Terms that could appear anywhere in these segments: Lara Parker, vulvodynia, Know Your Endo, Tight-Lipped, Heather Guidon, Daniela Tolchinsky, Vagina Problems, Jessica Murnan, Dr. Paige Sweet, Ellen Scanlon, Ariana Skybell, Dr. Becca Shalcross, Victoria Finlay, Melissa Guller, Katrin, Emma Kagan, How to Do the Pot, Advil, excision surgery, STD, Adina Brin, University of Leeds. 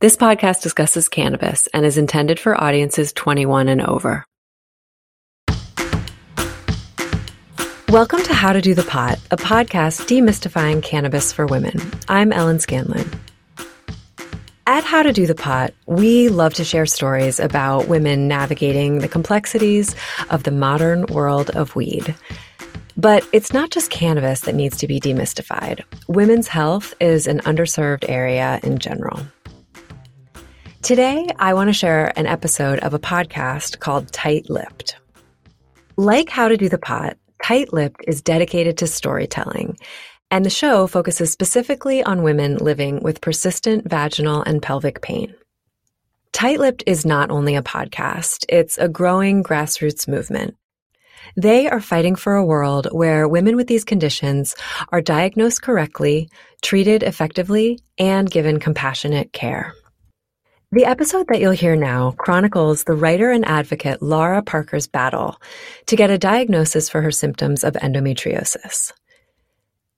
This podcast discusses cannabis and is intended for audiences 21 and over. Welcome to How to Do the Pot, a podcast demystifying cannabis for women. I'm Ellen Scanlon. At How to Do the Pot, we love to share stories about women navigating the complexities of the modern world of weed. But it's not just cannabis that needs to be demystified. Women's health is an underserved area in general. Today, I want to share an episode of a podcast called Tight-Lipped. Like How to Do the Pot, Tight-Lipped is dedicated to storytelling, and the show focuses specifically on women living with persistent vaginal and pelvic pain. Tight-Lipped is not only a podcast, it's a growing grassroots movement. They are fighting for a world where women with these conditions are diagnosed correctly, treated effectively, and given compassionate care. The episode that you'll hear now chronicles the writer and advocate Lara Parker's battle to get a diagnosis for her symptoms of endometriosis.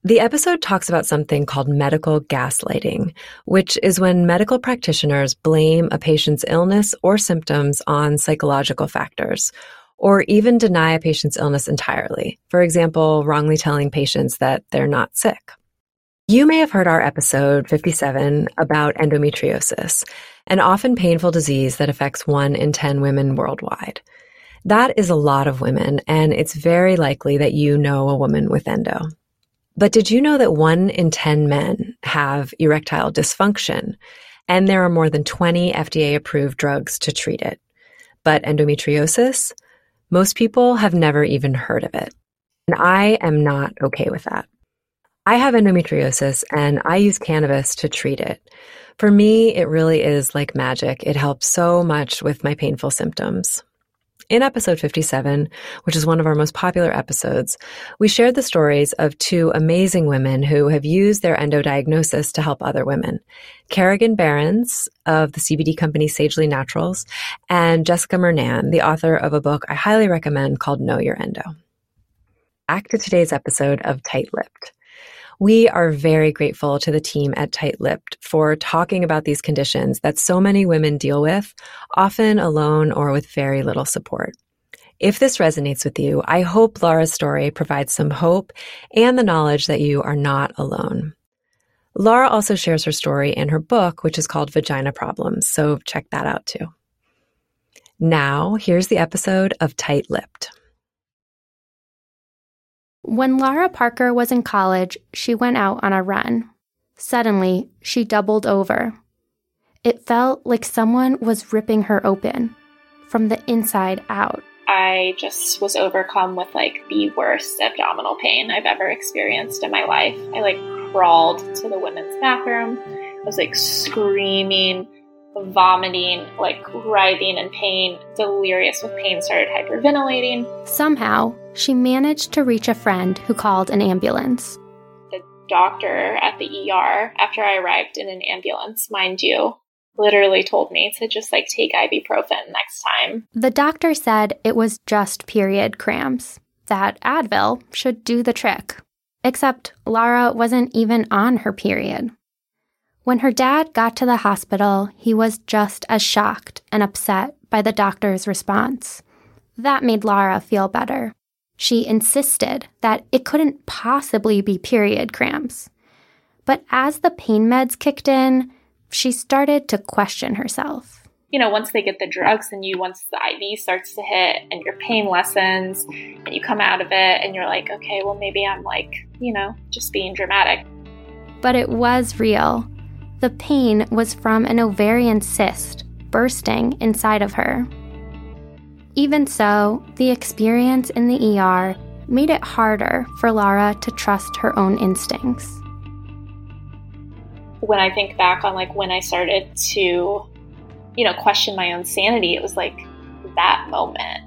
The episode talks about something called medical gaslighting, which is when medical practitioners blame a patient's illness or symptoms on psychological factors, or even deny a patient's illness entirely, for example, wrongly telling patients that they're not sick. You may have heard our episode 57 about endometriosis, an often painful disease that affects 1 in 10 women worldwide. That is a lot of women, and it's very likely that you know a woman with endo. But did you know that 1 in 10 men have erectile dysfunction, and there are more than 20 FDA-approved drugs to treat it? But endometriosis? Most people have never even heard of it. And I am not okay with that. I have endometriosis and I use cannabis to treat it. For me, it really is like magic. It helps so much with my painful symptoms. In episode 57, which is one of our most popular episodes, we shared the stories of 2 amazing women who have used their endo diagnosis to help other women. Kerrigan Behrens of the CBD company Sagely Naturals and Jessica Murnan, the author of a book I highly recommend called Know Your Endo. Back to today's episode of Tight-Lipped. We are very grateful to the team at Tight-Lipped for talking about these conditions that so many women deal with, often alone or with very little support. If this resonates with you, I hope Lara's story provides some hope and the knowledge that you are not alone. Lara also shares her story in her book, which is called Vagina Problems, so check that out too. Now, here's the episode of Tight-Lipped. When Lara Parker was in college, she went out on a run. Suddenly, she doubled over. It felt like someone was ripping her open from the inside out. I just was overcome with the worst abdominal pain I've ever experienced in my life. I crawled to the women's bathroom. I was screaming, vomiting, writhing in pain, delirious with pain, started hyperventilating. Somehow, she managed to reach a friend who called an ambulance. The doctor at the ER, after I arrived in an ambulance, mind you, literally told me to just take ibuprofen next time. The doctor said it was just period cramps, that Advil should do the trick. Except Lara wasn't even on her period. When her dad got to the hospital, he was just as shocked and upset by the doctor's response. That made Lara feel better. She insisted that it couldn't possibly be period cramps. But as the pain meds kicked in, she started to question herself. Once they get the drugs and once the IV starts to hit and your pain lessens and you come out of it and you're okay, well, maybe I'm just being dramatic. But it was real. The pain was from an ovarian cyst bursting inside of her. Even so, the experience in the ER made it harder for Lara to trust her own instincts. When I think back on when I started to, question my own sanity, it was that moment.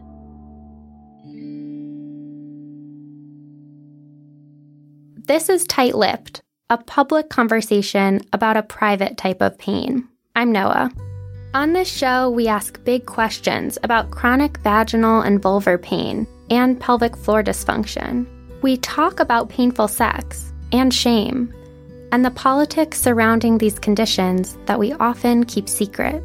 This is Tight-Lipped, a public conversation about a private type of pain. I'm Noah. On this show, we ask big questions about chronic vaginal and vulvar pain and pelvic floor dysfunction. We talk about painful sex and shame and the politics surrounding these conditions that we often keep secret.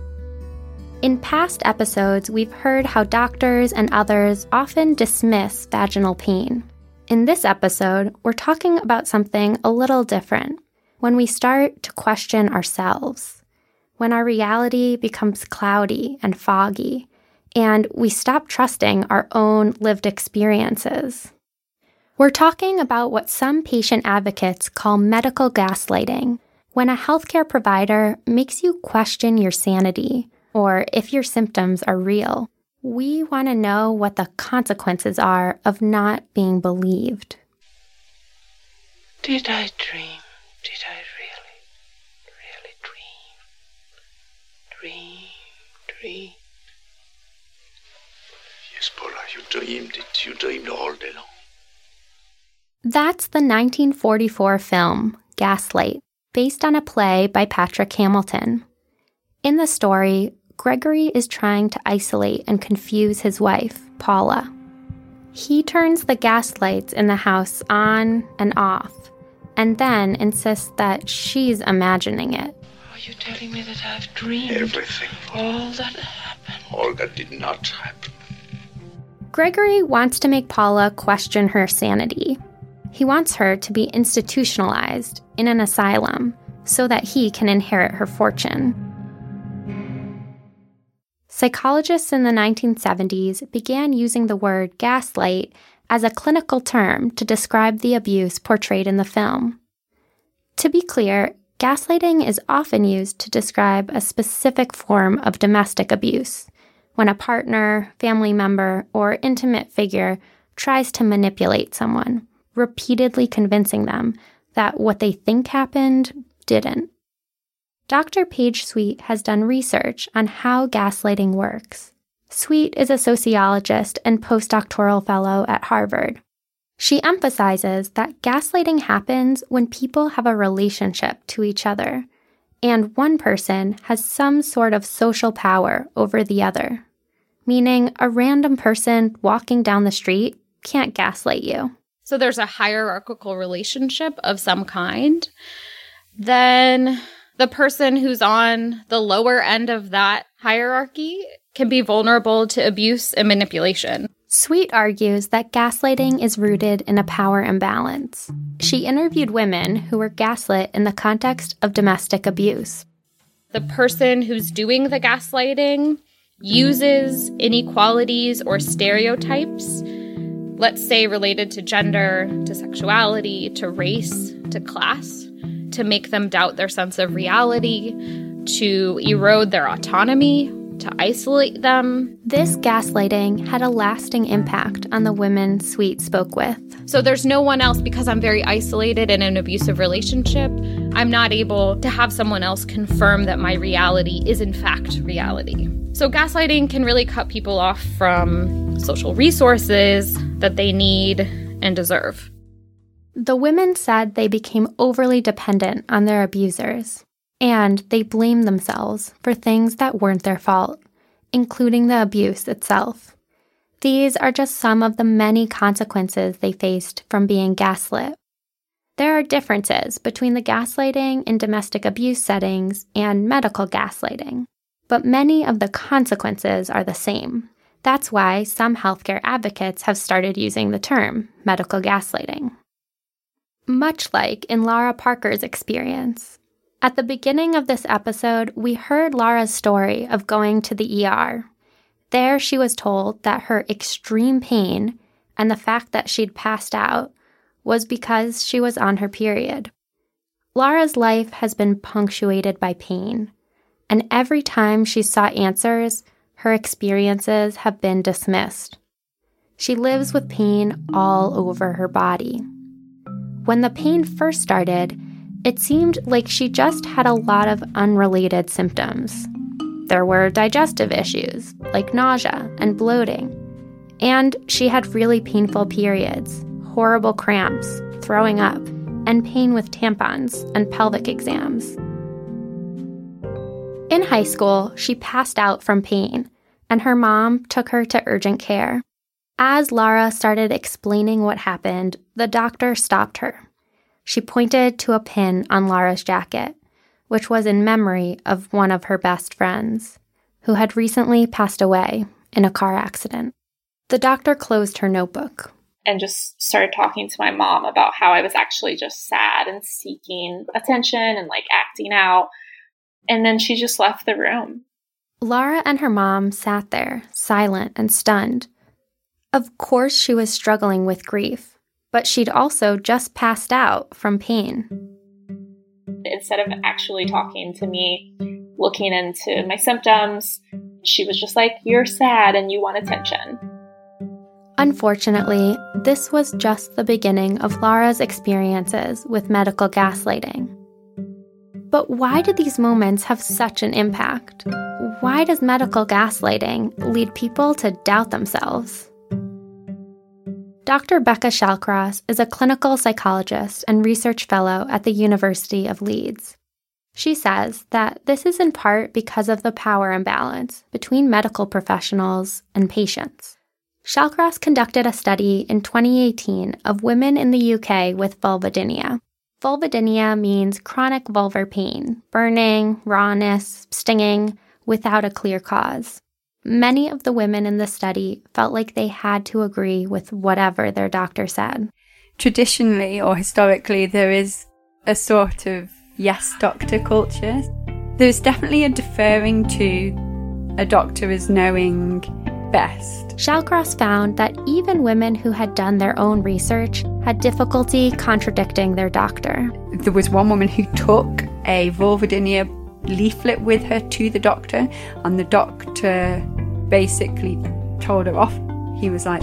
In past episodes, we've heard how doctors and others often dismiss vaginal pain. In this episode, we're talking about something a little different, when we start to question ourselves, when our reality becomes cloudy and foggy, and we stop trusting our own lived experiences. We're talking about what some patient advocates call medical gaslighting, when a healthcare provider makes you question your sanity, or if your symptoms are real. We want to know what the consequences are of not being believed. Did I dream? Did I really dream? Yes, Paula, you dreamed it. You dreamed all day long. That's the 1944 film, Gaslight, based on a play by Patrick Hamilton. In the story, Gregory is trying to isolate and confuse his wife, Paula. He turns the gas lights in the house on and off, and then insists that she's imagining it. Are you telling me that I've dreamed? Everything. All that happened. All that did not happen. Gregory wants to make Paula question her sanity. He wants her to be institutionalized in an asylum so that he can inherit her fortune. Psychologists in the 1970s began using the word gaslight as a clinical term to describe the abuse portrayed in the film. To be clear, gaslighting is often used to describe a specific form of domestic abuse, when a partner, family member, or intimate figure tries to manipulate someone, repeatedly convincing them that what they think happened didn't. Dr. Paige Sweet has done research on how gaslighting works. Sweet is a sociologist and postdoctoral fellow at Harvard. She emphasizes that gaslighting happens when people have a relationship to each other, and one person has some sort of social power over the other, meaning a random person walking down the street can't gaslight you. So there's a hierarchical relationship of some kind. Then the person who's on the lower end of that hierarchy can be vulnerable to abuse and manipulation. Sweet argues that gaslighting is rooted in a power imbalance. She interviewed women who were gaslit in the context of domestic abuse. The person who's doing the gaslighting uses inequalities or stereotypes, let's say related to gender, to sexuality, to race, to class, to make them doubt their sense of reality, to erode their autonomy, to isolate them. This gaslighting had a lasting impact on the women Sweet spoke with. So there's no one else because I'm very isolated in an abusive relationship. I'm not able to have someone else confirm that my reality is in fact reality. So gaslighting can really cut people off from social resources that they need and deserve. The women said they became overly dependent on their abusers, and they blamed themselves for things that weren't their fault, including the abuse itself. These are just some of the many consequences they faced from being gaslit. There are differences between the gaslighting in domestic abuse settings and medical gaslighting, but many of the consequences are the same. That's why some healthcare advocates have started using the term medical gaslighting. Much like in Lara Parker's experience. At the beginning of this episode, we heard Lara's story of going to the ER. There, she was told that her extreme pain and the fact that she'd passed out was because she was on her period. Lara's life has been punctuated by pain, and every time she sought answers, her experiences have been dismissed. She lives with pain all over her body. When the pain first started, it seemed like she just had a lot of unrelated symptoms. There were digestive issues, like nausea and bloating. And she had really painful periods, horrible cramps, throwing up, and pain with tampons and pelvic exams. In high school, she passed out from pain, and her mom took her to urgent care. As Lara started explaining what happened, the doctor stopped her. She pointed to a pin on Lara's jacket, which was in memory of one of her best friends, who had recently passed away in a car accident. The doctor closed her notebook and just started talking to my mom about how I was actually just sad and seeking attention and like acting out. And then she just left the room. Lara and her mom sat there, silent and stunned. Of course she was struggling with grief, but she'd also just passed out from pain. Instead of actually talking to me, looking into my symptoms, she was just like, "You're sad and you want attention." Unfortunately, this was just the beginning of Lara's experiences with medical gaslighting. But why did these moments have such an impact? Why does medical gaslighting lead people to doubt themselves? Dr. Becca Shalcross is a clinical psychologist and research fellow at the University of Leeds. She says that this is in part because of the power imbalance between medical professionals and patients. Shalcross conducted a study in 2018 of women in the UK with vulvodynia. Vulvodynia means chronic vulvar pain, burning, rawness, stinging, without a clear cause. Many of the women in the study felt like they had to agree with whatever their doctor said. Traditionally or historically, there is a sort of yes doctor culture. There's definitely a deferring to a doctor as knowing best. Shalcross found that even women who had done their own research had difficulty contradicting their doctor. There was one woman who took a vulvodynia leaflet with her to the doctor, and the doctor basically told her off. He was like,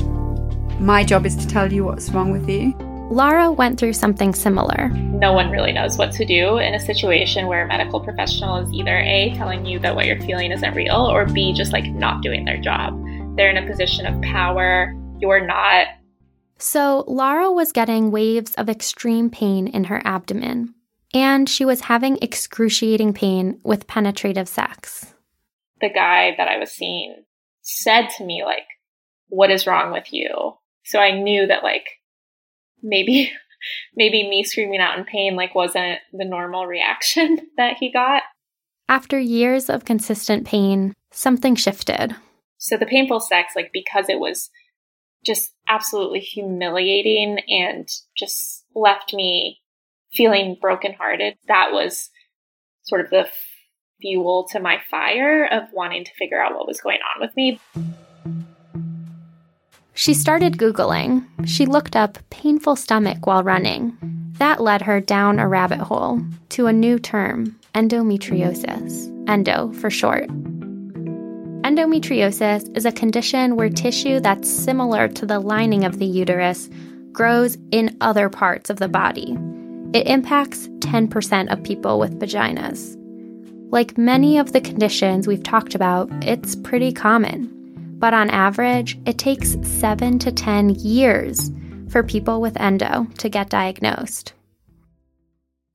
"My job is to tell you what's wrong with you." Lara went through something similar. No one really knows what to do in a situation where a medical professional is either A, telling you that what you're feeling isn't real, or B, just like not doing their job. They're in a position of power. You're not. So Lara was getting waves of extreme pain in her abdomen, and she was having excruciating pain with penetrative sex. The guy that I was seeing said to me, like, "What is wrong with you?" So I knew that, like, maybe me screaming out in pain, like, wasn't the normal reaction that he got. After years of consistent pain, something shifted. So the painful sex, like, because it was just absolutely humiliating and just left me feeling brokenhearted, that was sort of the fuel to my fire of wanting to figure out what was going on with me. She started Googling. She looked up painful stomach while running. That led her down a rabbit hole to a new term, endometriosis, endo for short. Endometriosis is a condition where tissue that's similar to the lining of the uterus grows in other parts of the body. It impacts 10% of people with vaginas. Like many of the conditions we've talked about, it's pretty common. But on average, it takes 7 to 10 years for people with endo to get diagnosed.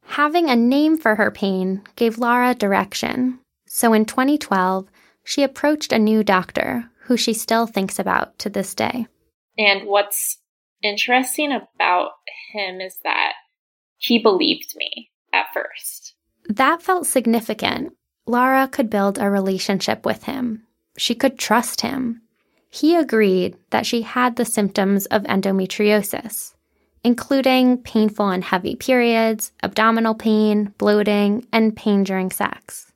Having a name for her pain gave Lara direction. So in 2012, she approached a new doctor who she still thinks about to this day. And what's interesting about him is that he believed me at first. That felt significant. Lara could build a relationship with him. She could trust him. He agreed that she had the symptoms of endometriosis, including painful and heavy periods, abdominal pain, bloating, and pain during sex.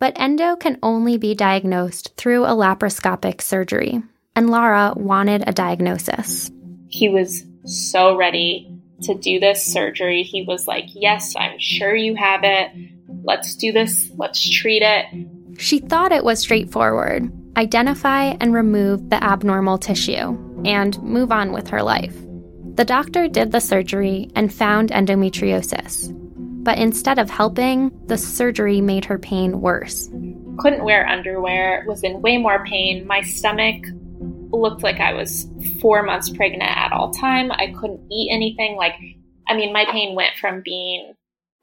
But endo can only be diagnosed through a laparoscopic surgery, and Lara wanted a diagnosis. He was so ready to do this surgery. He was like, "Yes, I'm sure you have it. Let's do this. Let's treat it." She thought it was straightforward. Identify and remove the abnormal tissue and move on with her life. The doctor did the surgery and found endometriosis. But instead of helping, the surgery made her pain worse. Couldn't wear underwear, was in way more pain. My stomach looked like I was 4 months pregnant at all time. I couldn't eat anything. Like, I mean, my pain went from being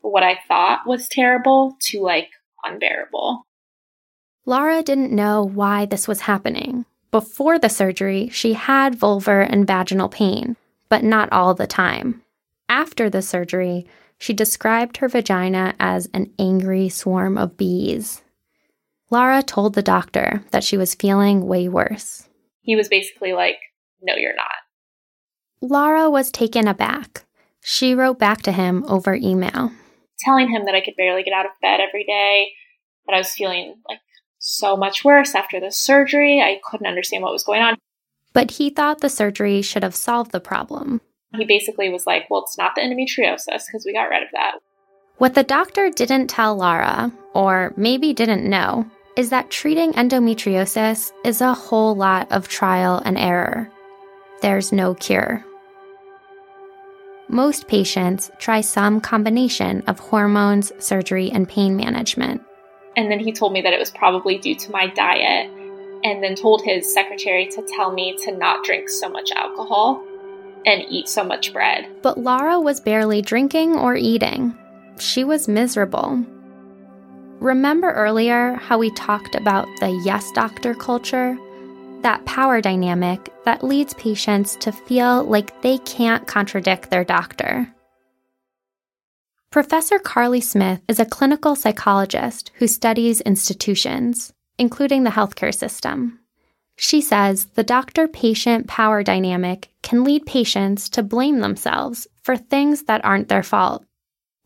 what I thought was terrible to, like, unbearable. Lara didn't know why this was happening. Before the surgery, she had vulvar and vaginal pain, but not all the time. After the surgery, she described her vagina as an angry swarm of bees. Lara told the doctor that she was feeling way worse. He was basically like, "No, you're not." Lara was taken aback. She wrote back to him over email, telling him that I could barely get out of bed every day, that I was feeling like so much worse after the surgery. I couldn't understand what was going on. But he thought the surgery should have solved the problem. He basically was like, well, it's not the endometriosis because we got rid of that. What the doctor didn't tell Lara, or maybe didn't know, is that treating endometriosis is a whole lot of trial and error. There's no cure. Most patients try some combination of hormones, surgery, and pain management. And then he told me that it was probably due to my diet, and then told his secretary to tell me to not drink so much alcohol and eat so much bread. But Lara was barely drinking or eating. She was miserable. Remember earlier how we talked about the yes doctor culture? That power dynamic that leads patients to feel like they can't contradict their doctor. Professor Carly Smith is a clinical psychologist who studies institutions, including the healthcare system. She says the doctor-patient power dynamic can lead patients to blame themselves for things that aren't their fault,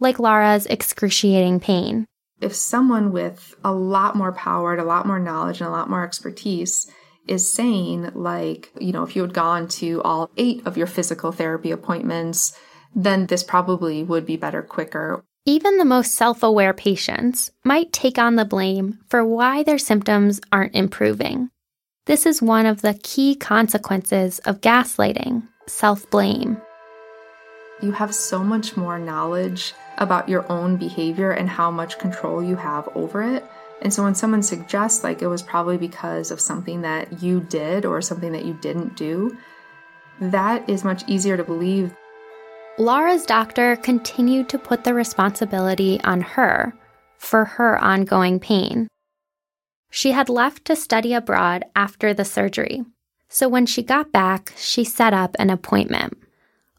like Lara's excruciating pain. If someone with a lot more power and a lot more knowledge and a lot more expertise is saying, like, you know, if you had gone to all 8 of your physical therapy appointments, then this probably would be better quicker. Even the most self-aware patients might take on the blame for why their symptoms aren't improving. This is one of the key consequences of gaslighting, self-blame. You have so much more knowledge about your own behavior and how much control you have over it. And so when someone suggests, like, it was probably because of something that you did or something that you didn't do, that is much easier to believe. Lara's doctor continued to put the responsibility on her for her ongoing pain. She had left to study abroad after the surgery, so when she got back, she set up an appointment.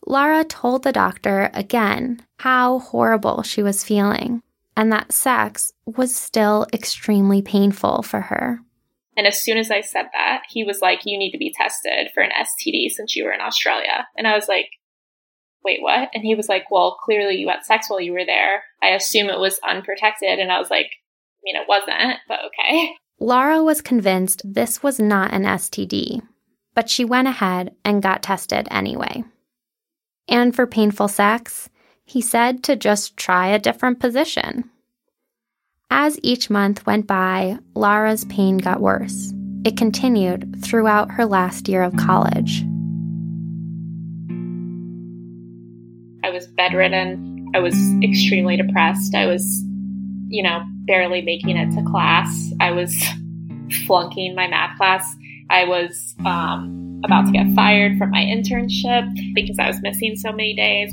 Lara told the doctor again how horrible she was feeling, and that sex was still extremely painful for her. And as soon as I said that, he was like, you need to be tested for an STD since you were in Australia. And I was like, wait, what? And he was like, well, clearly you had sex while you were there. I assume it was unprotected. And I was like, I mean, it wasn't, but okay. Lara was convinced this was not an STD, but she went ahead and got tested anyway. And for painful sex, he said to just try a different position. As each month went by, Lara's pain got worse. It continued throughout her last year of college. I was bedridden. I was extremely depressed. I was, you know, barely making it to class. I was flunking my math class. I was about to get fired from my internship because I was missing so many days.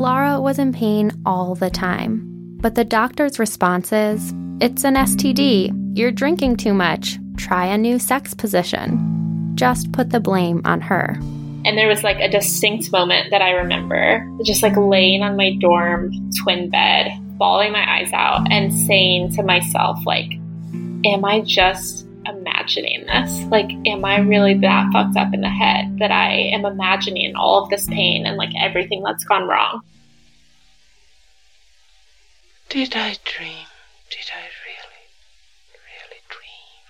Lara was in pain all the time, but the doctor's response is, it's an STD, you're drinking too much, try a new sex position. Just put the blame on her. And there was like a distinct moment that I remember, just like laying on my dorm twin bed, bawling my eyes out and saying to myself, like, am I just imagining this? Like, am I really that fucked up in the head that I am imagining all of this pain and like everything that's gone wrong? Did I dream? Did I really dream?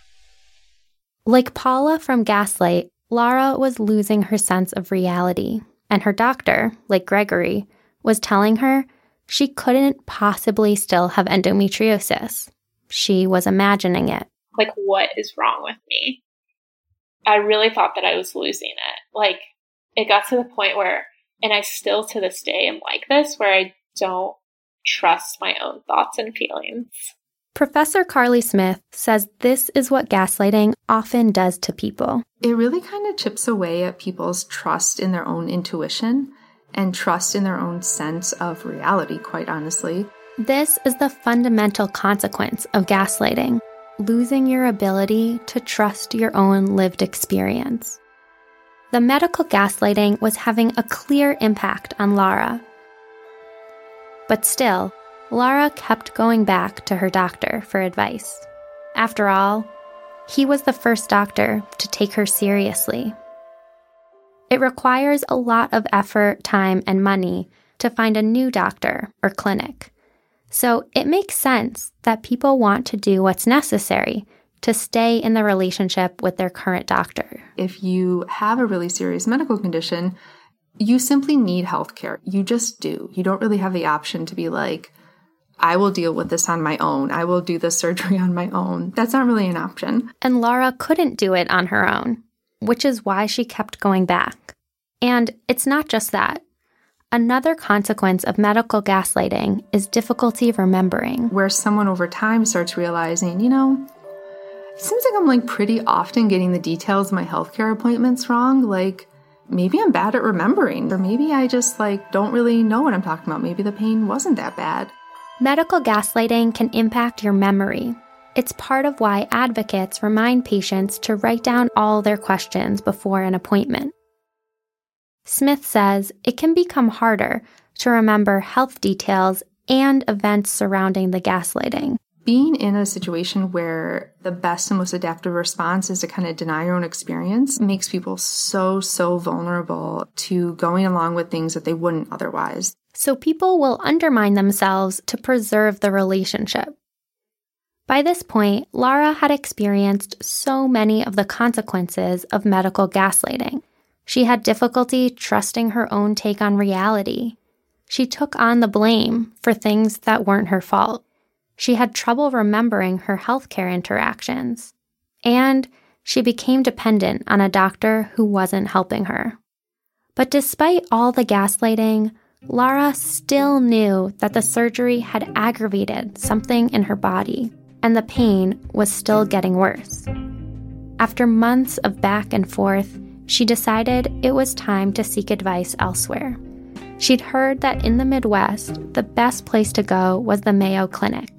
Like Paula from Gaslight, Lara was losing her sense of reality, and her doctor, like Gregory, was telling her she couldn't possibly still have endometriosis. She was imagining it. Like, what is wrong with me? I really thought that I was losing it. Like, it got to the point where, and I still to this day am like this, where I don't trust my own thoughts and feelings. Professor Carly Smith says this is what gaslighting often does to people. It really kind of chips away at people's trust in their own intuition and trust in their own sense of reality, quite honestly. This is the fundamental consequence of gaslighting. Losing your ability to trust your own lived experience. The medical gaslighting was having a clear impact on Lara, But still, Lara kept going back to her doctor for advice. After all, he was the first doctor to take her seriously. It requires a lot of effort, time, and money to find a new doctor or clinic. So it makes sense that people want to do what's necessary to stay in the relationship with their current doctor. If you have a really serious medical condition, you simply need healthcare. You just do. You don't really have the option to be like, I will deal with this on my own. I will do this surgery on my own. That's not really an option. And Lara couldn't do it on her own, which is why she kept going back. And it's not just that. Another consequence of medical gaslighting is difficulty remembering. Where someone over time starts realizing, it seems like I'm pretty often getting the details of my healthcare appointments wrong. Maybe I'm bad at remembering, or maybe I just don't really know what I'm talking about. Maybe the pain wasn't that bad. Medical gaslighting can impact your memory. It's part of why advocates remind patients to write down all their questions before an appointment. Smith says it can become harder to remember health details and events surrounding the gaslighting. Being in a situation where the best and most adaptive response is to kind of deny your own experience makes people so, so vulnerable to going along with things that they wouldn't otherwise. So people will undermine themselves to preserve the relationship. By this point, Lara had experienced so many of the consequences of medical gaslighting. She had difficulty trusting her own take on reality. She took on the blame for things that weren't her fault. She had trouble remembering her healthcare interactions, and she became dependent on a doctor who wasn't helping her. But despite all the gaslighting, Lara still knew that the surgery had aggravated something in her body, and the pain was still getting worse. After months of back and forth, she decided it was time to seek advice elsewhere. She'd heard that in the Midwest, the best place to go was the Mayo Clinic.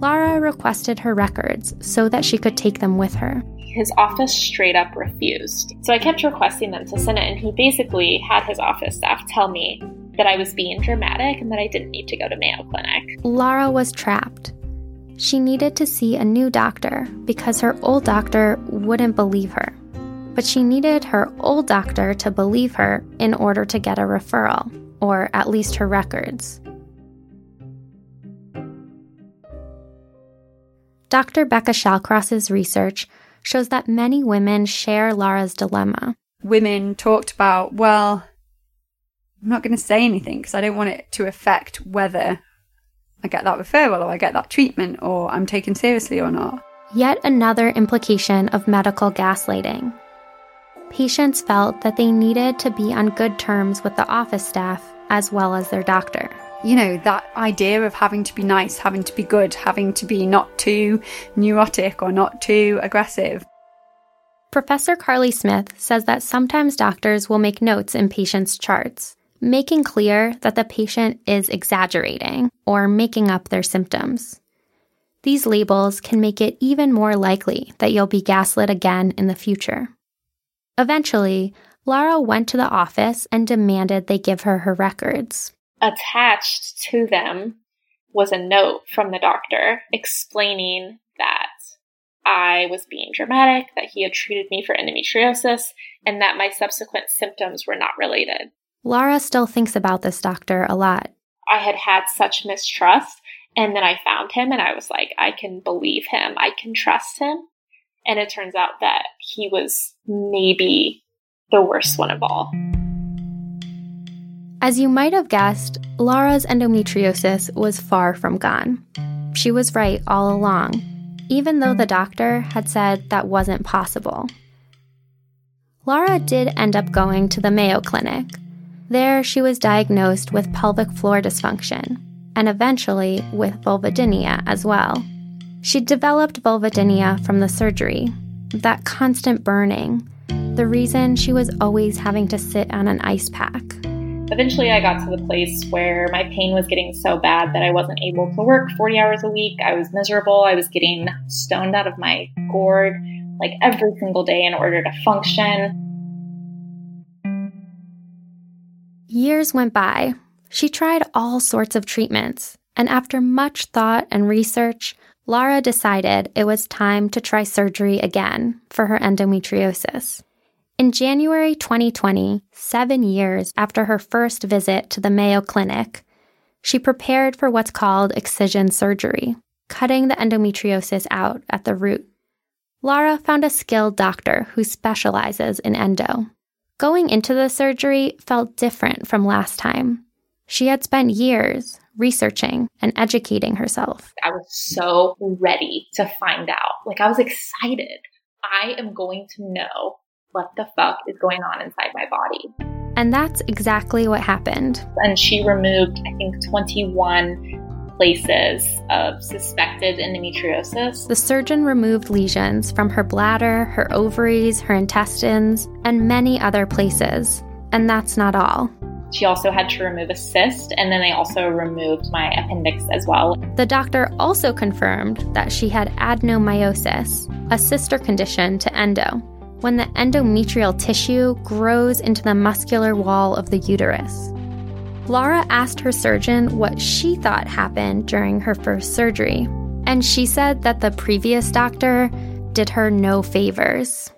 Lara requested her records so that she could take them with her. His office straight up refused. So I kept requesting them to send it, and he basically had his office staff tell me that I was being dramatic and that I didn't need to go to Mayo Clinic. Lara was trapped. She needed to see a new doctor because her old doctor wouldn't believe her. But she needed her old doctor to believe her in order to get a referral, or at least her records. Dr. Becca Shalcross's research shows that many women share Lara's dilemma. Women talked about, I'm not going to say anything because I don't want it to affect whether I get that referral or I get that treatment or I'm taken seriously or not. Yet another implication of medical gaslighting. Patients felt that they needed to be on good terms with the office staff as well as their doctor. That idea of having to be nice, having to be good, having to be not too neurotic or not too aggressive. Professor Carly Smith says that sometimes doctors will make notes in patients' charts, making clear that the patient is exaggerating or making up their symptoms. These labels can make it even more likely that you'll be gaslit again in the future. Eventually, Lara went to the office and demanded they give her her records. Attached to them was a note from the doctor explaining that I was being dramatic, that he had treated me for endometriosis, and that my subsequent symptoms were not related. Lara still thinks about this doctor a lot. I had had such mistrust, and then I found him, and I was like, I can believe him. I can trust him. And it turns out that he was maybe the worst one of all. As you might have guessed, Lara's endometriosis was far from gone. She was right all along, even though the doctor had said that wasn't possible. Lara did end up going to the Mayo Clinic. There, she was diagnosed with pelvic floor dysfunction, and eventually with vulvodynia as well. She developed vulvodynia from the surgery, that constant burning, the reason she was always having to sit on an ice pack. Eventually, I got to the place where my pain was getting so bad that I wasn't able to work 40 hours a week. I was miserable. I was getting stoned out of my gourd every single day in order to function. Years went by. She tried all sorts of treatments, and after much thought and research, Lara decided it was time to try surgery again for her endometriosis. In January 2020, 7 years after her first visit to the Mayo Clinic, she prepared for what's called excision surgery, cutting the endometriosis out at the root. Lara found a skilled doctor who specializes in endo. Going into the surgery felt different from last time. She had spent years researching and educating herself. I was so ready to find out. I was excited. I am going to know what the fuck is going on inside my body. And that's exactly what happened. And she removed, 21 places of suspected endometriosis. The surgeon removed lesions from her bladder, her ovaries, her intestines, and many other places. And that's not all. She also had to remove a cyst, and then they also removed my appendix as well. The doctor also confirmed that she had adenomyosis, a sister condition to endo, when the endometrial tissue grows into the muscular wall of the uterus. Lara asked her surgeon what she thought happened during her first surgery, and she said that the previous doctor did her no favors.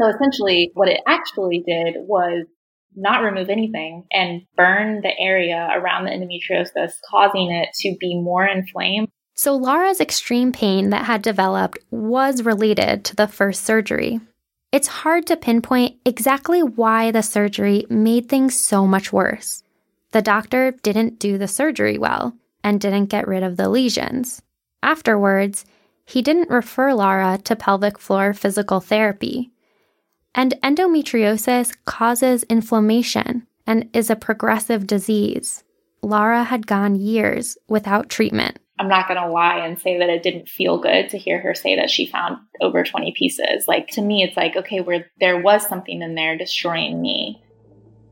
So essentially, what it actually did was not remove anything and burn the area around the endometriosis, causing it to be more inflamed. So Lara's extreme pain that had developed was related to the first surgery. It's hard to pinpoint exactly why the surgery made things so much worse. The doctor didn't do the surgery well and didn't get rid of the lesions. Afterwards, he didn't refer Lara to pelvic floor physical therapy. And endometriosis causes inflammation and is a progressive disease. Lara had gone years without treatment. I'm not going to lie and say that it didn't feel good to hear her say that she found over 20 pieces. To me, it's okay, there was something in there destroying me.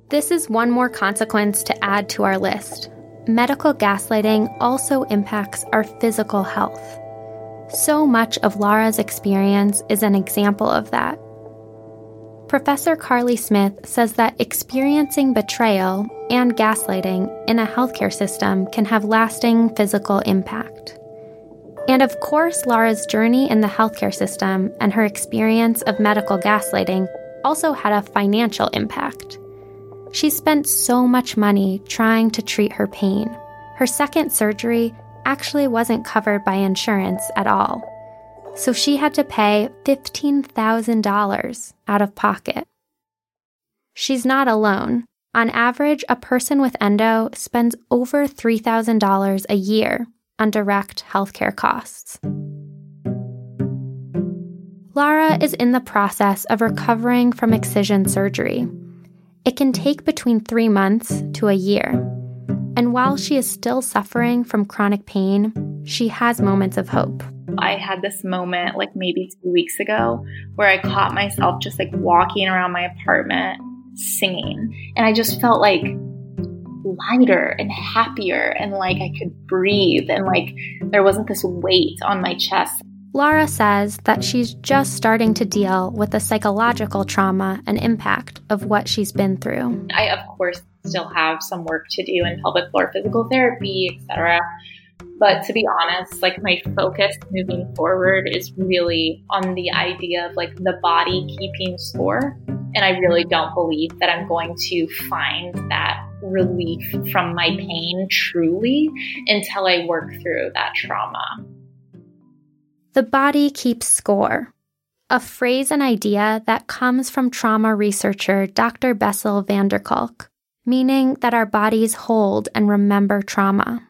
This is one more consequence to add to our list. Medical gaslighting also impacts our physical health. So much of Lara's experience is an example of that. Professor Carly Smith says that experiencing betrayal and gaslighting in a healthcare system can have lasting physical impact. And of course, Lara's journey in the healthcare system and her experience of medical gaslighting also had a financial impact. She spent so much money trying to treat her pain. Her second surgery actually wasn't covered by insurance at all. So she had to pay $15,000 out of pocket. She's not alone. On average, a person with endo spends over $3,000 a year on direct healthcare costs. Lara is in the process of recovering from excision surgery. It can take between 3 months to a year. And while she is still suffering from chronic pain, she has moments of hope. I had this moment maybe 2 weeks ago where I caught myself just walking around my apartment singing, and I just felt lighter and happier, and I could breathe, and there wasn't this weight on my chest. Lara says that she's just starting to deal with the psychological trauma and impact of what she's been through. I, of course, still have some work to do in pelvic floor physical therapy, etc. But to be honest, my focus moving forward is really on the idea of the body keeping score. And I really don't believe that I'm going to find that relief from my pain truly until I work through that trauma. The body keeps score, a phrase and idea that comes from trauma researcher Dr. Bessel van der Kolk, meaning that our bodies hold and remember trauma.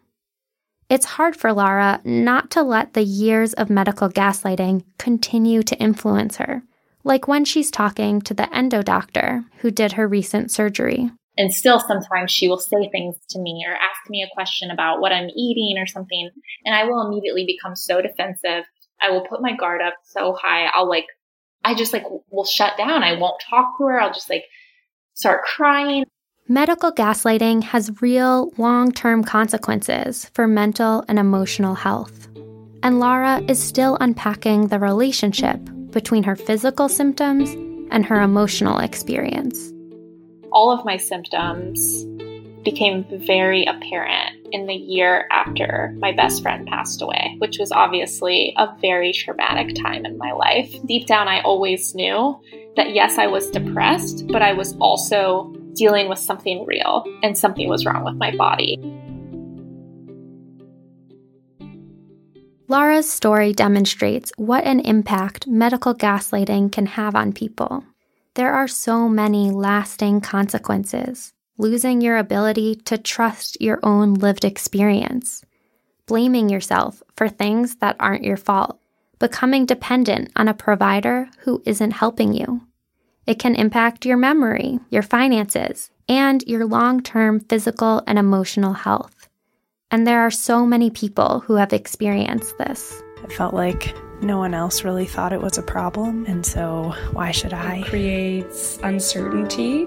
It's hard for Lara not to let the years of medical gaslighting continue to influence her, when she's talking to the endo doctor who did her recent surgery. And still sometimes she will say things to me or ask me a question about what I'm eating or something, and I will immediately become so defensive. I will put my guard up so high. I'll will shut down. I won't talk to her. I'll just start crying. Medical gaslighting has real long-term consequences for mental and emotional health. And Lara is still unpacking the relationship between her physical symptoms and her emotional experience. All of my symptoms became very apparent in the year after my best friend passed away, which was obviously a very traumatic time in my life. Deep down, I always knew that, yes, I was depressed, but I was also dealing with something real, and something was wrong with my body. Lara's story demonstrates what an impact medical gaslighting can have on people. There are so many lasting consequences. Losing your ability to trust your own lived experience, blaming yourself for things that aren't your fault, becoming dependent on a provider who isn't helping you. It can impact your memory, your finances, and your long-term physical and emotional health. And there are so many people who have experienced this. I felt like no one else really thought it was a problem, and so why should I? It creates uncertainty.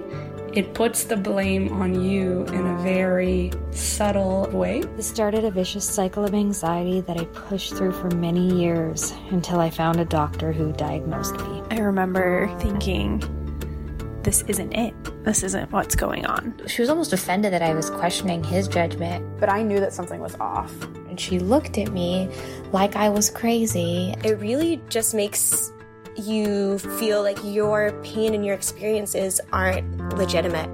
It puts the blame on you in a very subtle way. This started a vicious cycle of anxiety that I pushed through for many years until I found a doctor who diagnosed me. I remember thinking, this isn't it. This isn't what's going on. She was almost offended that I was questioning his judgment. But I knew that something was off. And she looked at me like I was crazy. It really just makes you feel like your pain and your experiences aren't legitimate.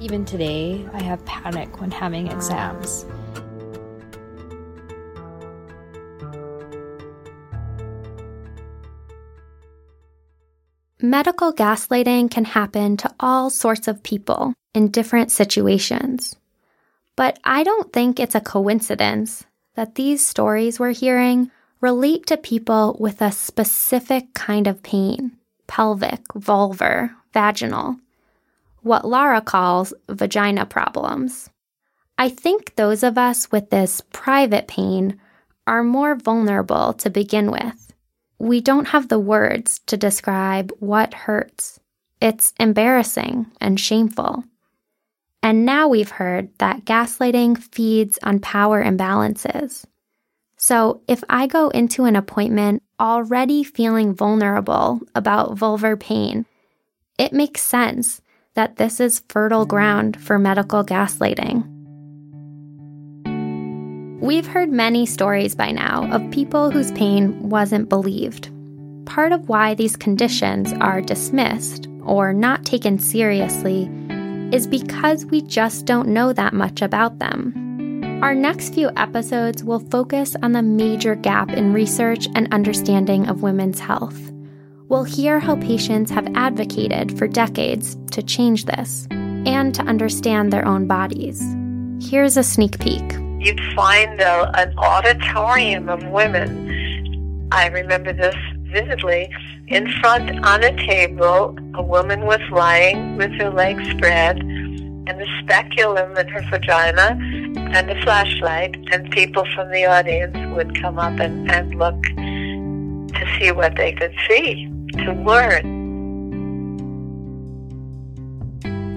Even today, I have panic when having exams. Medical gaslighting can happen to all sorts of people in different situations. But I don't think it's a coincidence that these stories we're hearing relate to people with a specific kind of pain, pelvic, vulvar, vaginal, what Lara calls vagina problems. I think those of us with this private pain are more vulnerable to begin with. We don't have the words to describe what hurts. It's embarrassing and shameful. And now we've heard that gaslighting feeds on power imbalances. So if I go into an appointment already feeling vulnerable about vulvar pain, it makes sense that this is fertile ground for medical gaslighting. We've heard many stories by now of people whose pain wasn't believed. Part of why these conditions are dismissed or not taken seriously is because we just don't know that much about them. Our next few episodes will focus on the major gap in research and understanding of women's health. We'll hear how patients have advocated for decades to change this and to understand their own bodies. Here's a sneak peek. You'd find, though, an auditorium of women. I remember this vividly. In front, on a table, a woman was lying with her legs spread and a speculum in her vagina and a flashlight, and people from the audience would come up and look to see what they could see, to learn.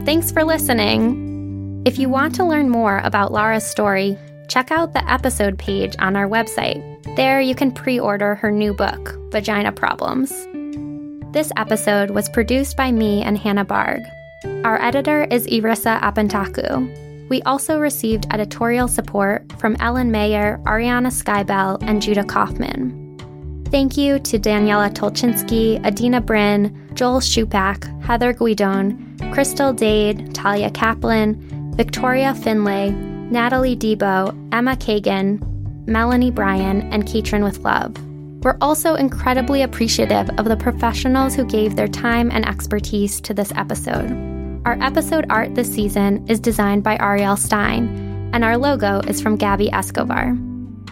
Thanks for listening. If you want to learn more about Lara's story, check out the episode page on our website. There you can pre-order her new book, Vagina Problems. This episode was produced by me and Hannah Barg. Our editor is Irisa Apentaku. We also received editorial support from Ellen Mayer, Ariana Skybell, and Judah Kaufman. Thank you to Daniela Tolchinsky, Adina Brin, Joel Shupak, Heather Guidon, Crystal Dade, Talia Kaplan, Victoria Finlay, Natalie Debo, Emma Kagan, Melanie Bryan, and Katrin with Love. We're also incredibly appreciative of the professionals who gave their time and expertise to this episode. Our episode art this season is designed by Ariel Stein, and our logo is from Gabby Escobar.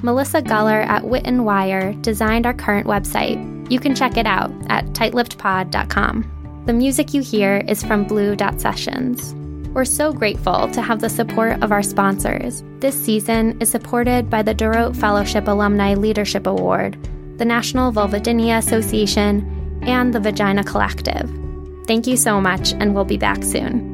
Melissa Guller at Wit & Wire designed our current website. You can check it out at tightlippedpod.com. The music you hear is from Blue Dot Sessions. We're so grateful to have the support of our sponsors. This season is supported by the DeRote Fellowship Alumni Leadership Award, the National Vulvodynia Association, and the Vagina Collective. Thank you so much, and we'll be back soon.